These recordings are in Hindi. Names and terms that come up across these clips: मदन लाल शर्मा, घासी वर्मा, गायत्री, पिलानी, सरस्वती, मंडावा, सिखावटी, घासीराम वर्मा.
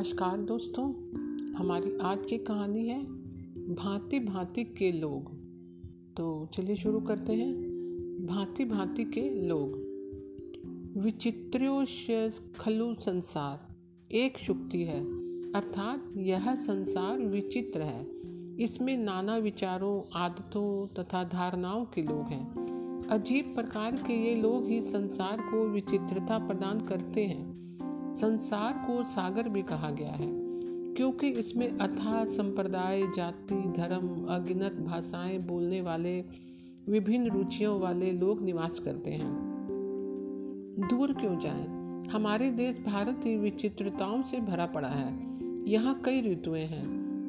नमस्कार दोस्तों, हमारी आज की कहानी है भांति भांति के लोग। तो चलिए शुरू करते हैं। भांति भांति के लोग। विचित्रोश खलु संसार, एक शुक्ति है, अर्थात यह संसार विचित्र है, इसमें नाना विचारों, आदतों तथा धारणाओं के लोग हैं। अजीब प्रकार के ये लोग ही संसार को विचित्रता प्रदान करते हैं। संसार को सागर भी कहा गया है, क्योंकि इसमें अथाह संप्रदाय, जाति, धर्म, अगिनत भाषाएं बोलने वाले, विभिन्न रुचियों वाले लोग निवास करते हैं। दूर क्यों जाएं? हमारे देश भारत ही विचित्रताओं से भरा पड़ा है। यहाँ कई ऋतुएं हैं,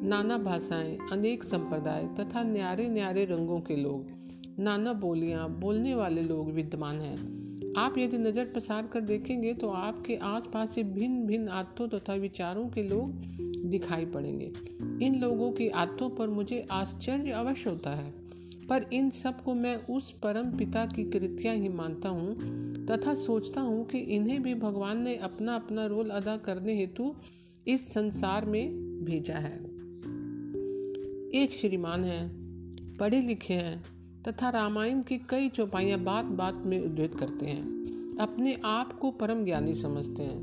नाना भाषाएं, अनेक संप्रदाय तथा न्यारे न्यारे रंगों के लोग, नाना बोलियां बोलने वाले लोग विद्यमान हैं। आप यदि नज़र पसार कर देखेंगे तो आपके आसपास से भिन्न भिन्न आदतों तथा विचारों के लोग दिखाई पड़ेंगे। इन लोगों की आदतों पर मुझे आश्चर्य अवश्य होता है, पर इन सब को मैं उस परम पिता की कृतियाँ ही मानता हूँ तथा सोचता हूँ कि इन्हें भी भगवान ने अपना अपना रोल अदा करने हेतु इस संसार में भेजा है। एक श्रीमान हैं, पढ़े लिखे हैं तथा रामायण की कई चौपाइयाँ बात बात में उद्धृत करते हैं, अपने आप को परम ज्ञानी समझते हैं,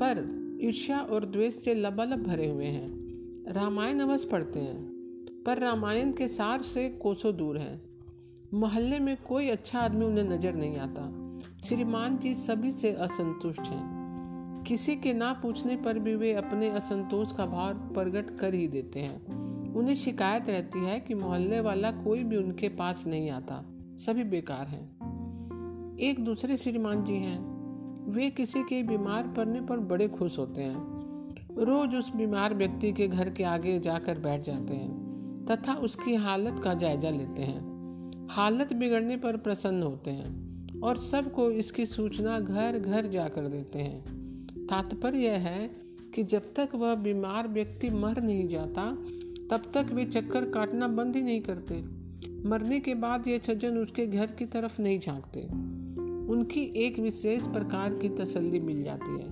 पर ईर्ष्या और द्वेष से लबालब भरे हुए हैं। रामायण अवश्य पढ़ते हैं, पर रामायण के सार से कोसों दूर हैं। मोहल्ले में कोई अच्छा आदमी उन्हें नजर नहीं आता। श्रीमान जी सभी से असंतुष्ट हैं। किसी के ना पूछने पर भी वे अपने असंतोष का भाव प्रकट कर ही देते हैं। उन्हें शिकायत रहती है कि मोहल्ले वाला कोई भी उनके पास नहीं आता, सभी बेकार हैं। एक दूसरे श्रीमान जी हैं, वे किसी के बीमार पड़ने पर बड़े खुश होते हैं। रोज उस बीमार व्यक्ति के घर के आगे जाकर बैठ जाते हैं तथा उसकी हालत का जायजा लेते हैं। हालत बिगड़ने पर प्रसन्न होते हैं और सबको इसकी सूचना घर घर जाकर देते हैं। तात्पर्य यह है कि जब तक वह बीमार व्यक्ति मर नहीं जाता तब तक वे चक्कर काटना बंद ही नहीं करते। मरने के बाद ये सज्जन उसके घर की तरफ नहीं झांकते। उनकी एक विशेष प्रकार की तसल्ली मिल जाती है,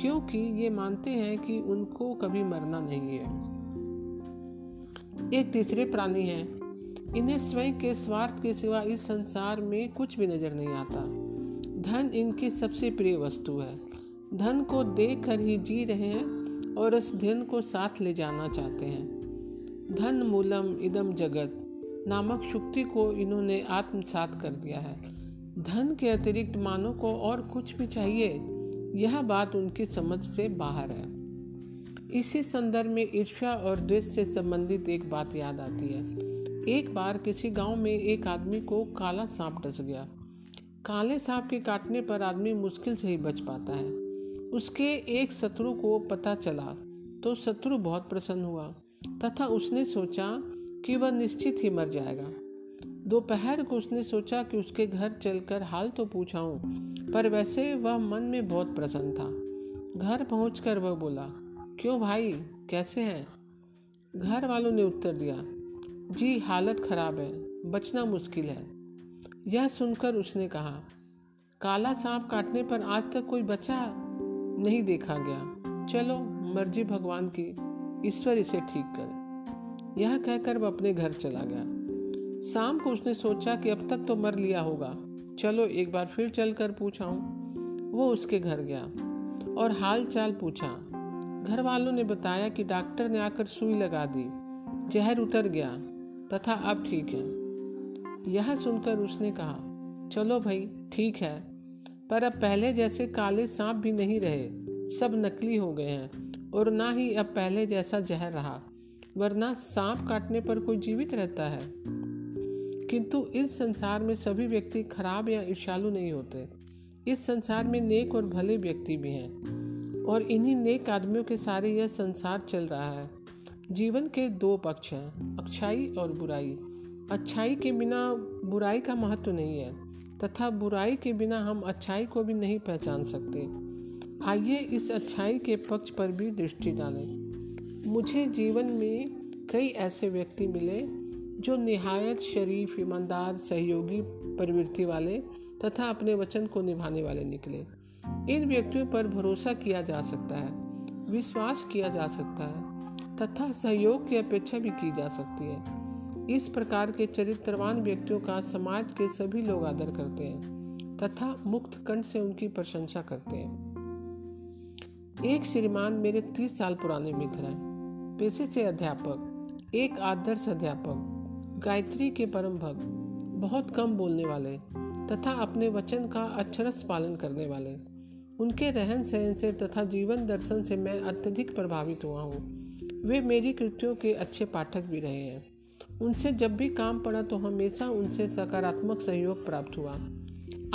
क्योंकि ये मानते हैं कि उनको कभी मरना नहीं है। एक तीसरे प्राणी हैं, इन्हें स्वयं के स्वार्थ के सिवा इस संसार में कुछ भी नजर नहीं आता। धन इनकी सबसे प्रिय वस्तु है। धन को देख कर ही जी रहे हैं और इस धन को साथ ले जाना चाहते हैं। धन मूलम इदम जगत नामक शुक्ति को इन्होंने आत्मसात कर दिया है। धन के अतिरिक्त मानव को और कुछ भी चाहिए, यह बात उनकी समझ से बाहर है। इसी संदर्भ में ईर्ष्या और द्वेष से संबंधित एक बात याद आती है। एक बार किसी गांव में एक आदमी को काला सांप डस गया। काले सांप के काटने पर आदमी मुश्किल से ही बच पाता है। उसके एक शत्रु को पता चला तो शत्रु बहुत प्रसन्न हुआ तथा उसने सोचा कि वह निश्चित ही मर जाएगा। दोपहर को उसने सोचा कि उसके घर चलकर हाल तो पूछाऊं, पर वैसे वह मन में बहुत प्रसन्न था। घर पहुंचकर वह बोला, क्यों भाई, कैसे हैं? घर वालों ने उत्तर दिया, जी हालत खराब है, बचना मुश्किल है। यह सुनकर उसने कहा, काला सांप काटने पर आज तक कोई बचा नहीं देखा गया, चलो मर्जी भगवान की, ईश्वर इसे ठीक करे। यह कहकर वह अपने घर चला गया। शाम को उसने सोचा कि अब तक तो मर लिया होगा, चलो एक बार फिर चलकर पूछाऊं। वो उसके घर गया और हाल चाल पूछा। घर वालों ने बताया कि डॉक्टर ने आकर सुई लगा दी, जहर उतर गया तथा अब ठीक है। यह सुनकर उसने कहा, चलो भाई ठीक है, पर अब पहले जैसे काले सांप भी नहीं रहे, सब नकली हो गए हैं और ना ही अब पहले जैसा जहर रहा, वरना सांप काटने पर कोई जीवित रहता है। किंतु इस संसार में सभी व्यक्ति खराब या ईर्ष्यालु नहीं होते। इस संसार में नेक और भले व्यक्ति भी हैं और इन्हीं नेक आदमियों के सहारे यह संसार चल रहा है। जीवन के दो पक्ष हैं, अच्छाई और बुराई। अच्छाई के बिना बुराई का महत्व नहीं है तथा बुराई के बिना हम अच्छाई को भी नहीं पहचान सकते। आइए इस अच्छाई के पक्ष पर भी दृष्टि डालें। मुझे जीवन में कई ऐसे व्यक्ति मिले जो निहायत शरीफ, ईमानदार, सहयोगी प्रवृत्ति वाले तथा अपने वचन को निभाने वाले निकले। इन व्यक्तियों पर भरोसा किया जा सकता है। विश्वास किया जा सकता है तथा सहयोग की अपेक्षा भी की जा सकती है। इस प्रकार के चरित्रवान व्यक्तियों का समाज के सभी लोग आदर करते हैं तथा मुक्त कंठ से उनकी प्रशंसा करते हैं। एक श्रीमान मेरे 30 साल पुराने मित्र हैं, पेशे से अध्यापक, एक आदर्श अध्यापक, गायत्री के परम भक्त, बहुत कम बोलने वाले तथा अपने वचन का अक्षरश पालन करने वाले। उनके रहन सहन से तथा जीवन दर्शन से मैं अत्यधिक प्रभावित हुआ हूँ। वे मेरी कृतियों के अच्छे पाठक भी रहे हैं। उनसे जब भी काम पड़ा तो हमेशा उनसे सकारात्मक सहयोग प्राप्त हुआ।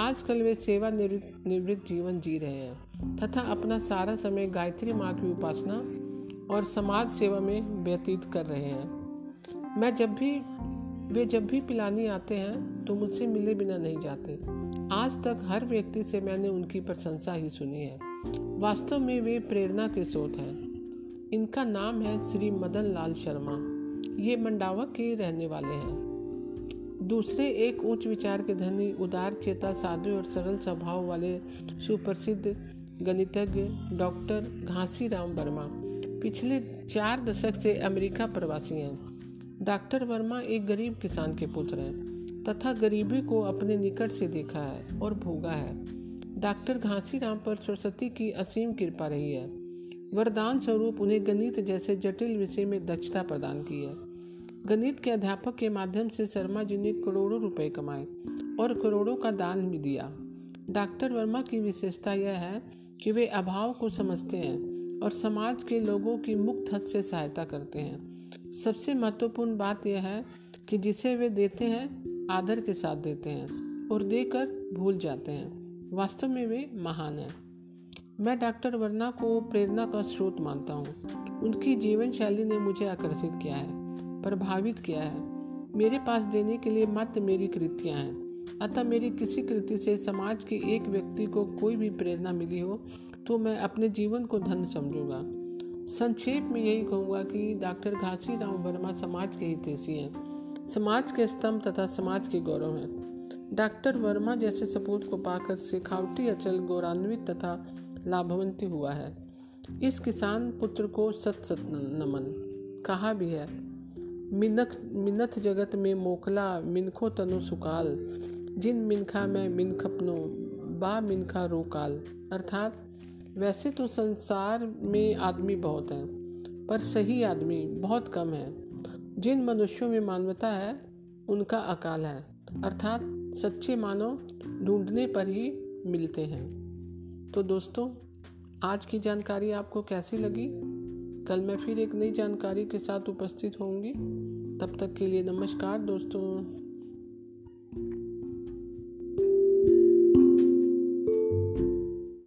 आजकल वे सेवानिवृत्त जीवन जी रहे हैं तथा अपना सारा समय गायत्री माँ की उपासना और समाज सेवा में व्यतीत कर रहे हैं। वे जब भी पिलानी आते हैं तो मुझसे मिले बिना नहीं जाते। आज तक हर व्यक्ति से मैंने उनकी प्रशंसा ही सुनी है। वास्तव में वे प्रेरणा के स्रोत हैं। इनका नाम है श्री मदन लाल शर्मा। ये मंडावा के रहने वाले हैं। दूसरे एक उच्च विचार के धनी, उदार चेता, साधु और सरल स्वभाव वाले सुप्रसिद्ध गणितज्ञ डॉक्टर घासी वर्मा पिछले 4 दशक से अमेरिका प्रवासी हैं। डॉक्टर वर्मा एक गरीब किसान के पुत्र हैं तथा गरीबी को अपने निकट से देखा है और भोगा है। डॉक्टर घासीराम पर सरस्वती की असीम कृपा रही है। वरदान स्वरूप उन्हें गणित जैसे जटिल विषय में दक्षता प्रदान की है। गणित के अध्यापक के माध्यम से शर्मा जी ने करोड़ों रुपए कमाए और करोड़ों का दान भी दिया। डॉक्टर वर्मा की विशेषता यह है कि वे अभाव को समझते हैं और समाज के लोगों की मुक्त हद से सहायता करते हैं। सबसे महत्वपूर्ण बात यह है कि जिसे वे देते हैं आदर के साथ देते हैं और देकर भूल जाते हैं। वास्तव में वे महान हैं। मैं डॉक्टर वर्मा को प्रेरणा का स्रोत मानता हूँ। उनकी जीवन शैली ने मुझे आकर्षित किया है, प्रभावित किया है। मेरे पास देने के लिए मात्र मेरी कृतियाँ हैं, अतः मेरी किसी कृति से समाज के एक व्यक्ति को कोई भी प्रेरणा मिली हो तो मैं अपने जीवन को धन्य समझूंगा। संक्षेप में यही कहूँगा कि डॉक्टर घासीराम वर्मा समाज के हितैषी हैं, समाज के स्तंभ तथा समाज के गौरव हैं। डॉक्टर वर्मा जैसे सपूत को पाकर सिखावटी अचल गौरवान्वित तथा लाभान्वित हुआ है। इस किसान पुत्र को सत सत नमन। कहा भी है, मिन्नत जगत में मोकला, मिनखो तनु सुकाल, जिन मिनखा मैं मिनखपनो बा मिनखा रोकाल। अर्थात वैसे तो संसार में आदमी बहुत हैं पर सही आदमी बहुत कम है। जिन मनुष्यों में मानवता है उनका अकाल है, अर्थात सच्चे मानव ढूंढने पर ही मिलते हैं। तो दोस्तों, आज की जानकारी आपको कैसी लगी? कल मैं फिर एक नई जानकारी के साथ उपस्थित होंगी। तब तक के लिए नमस्कार दोस्तों।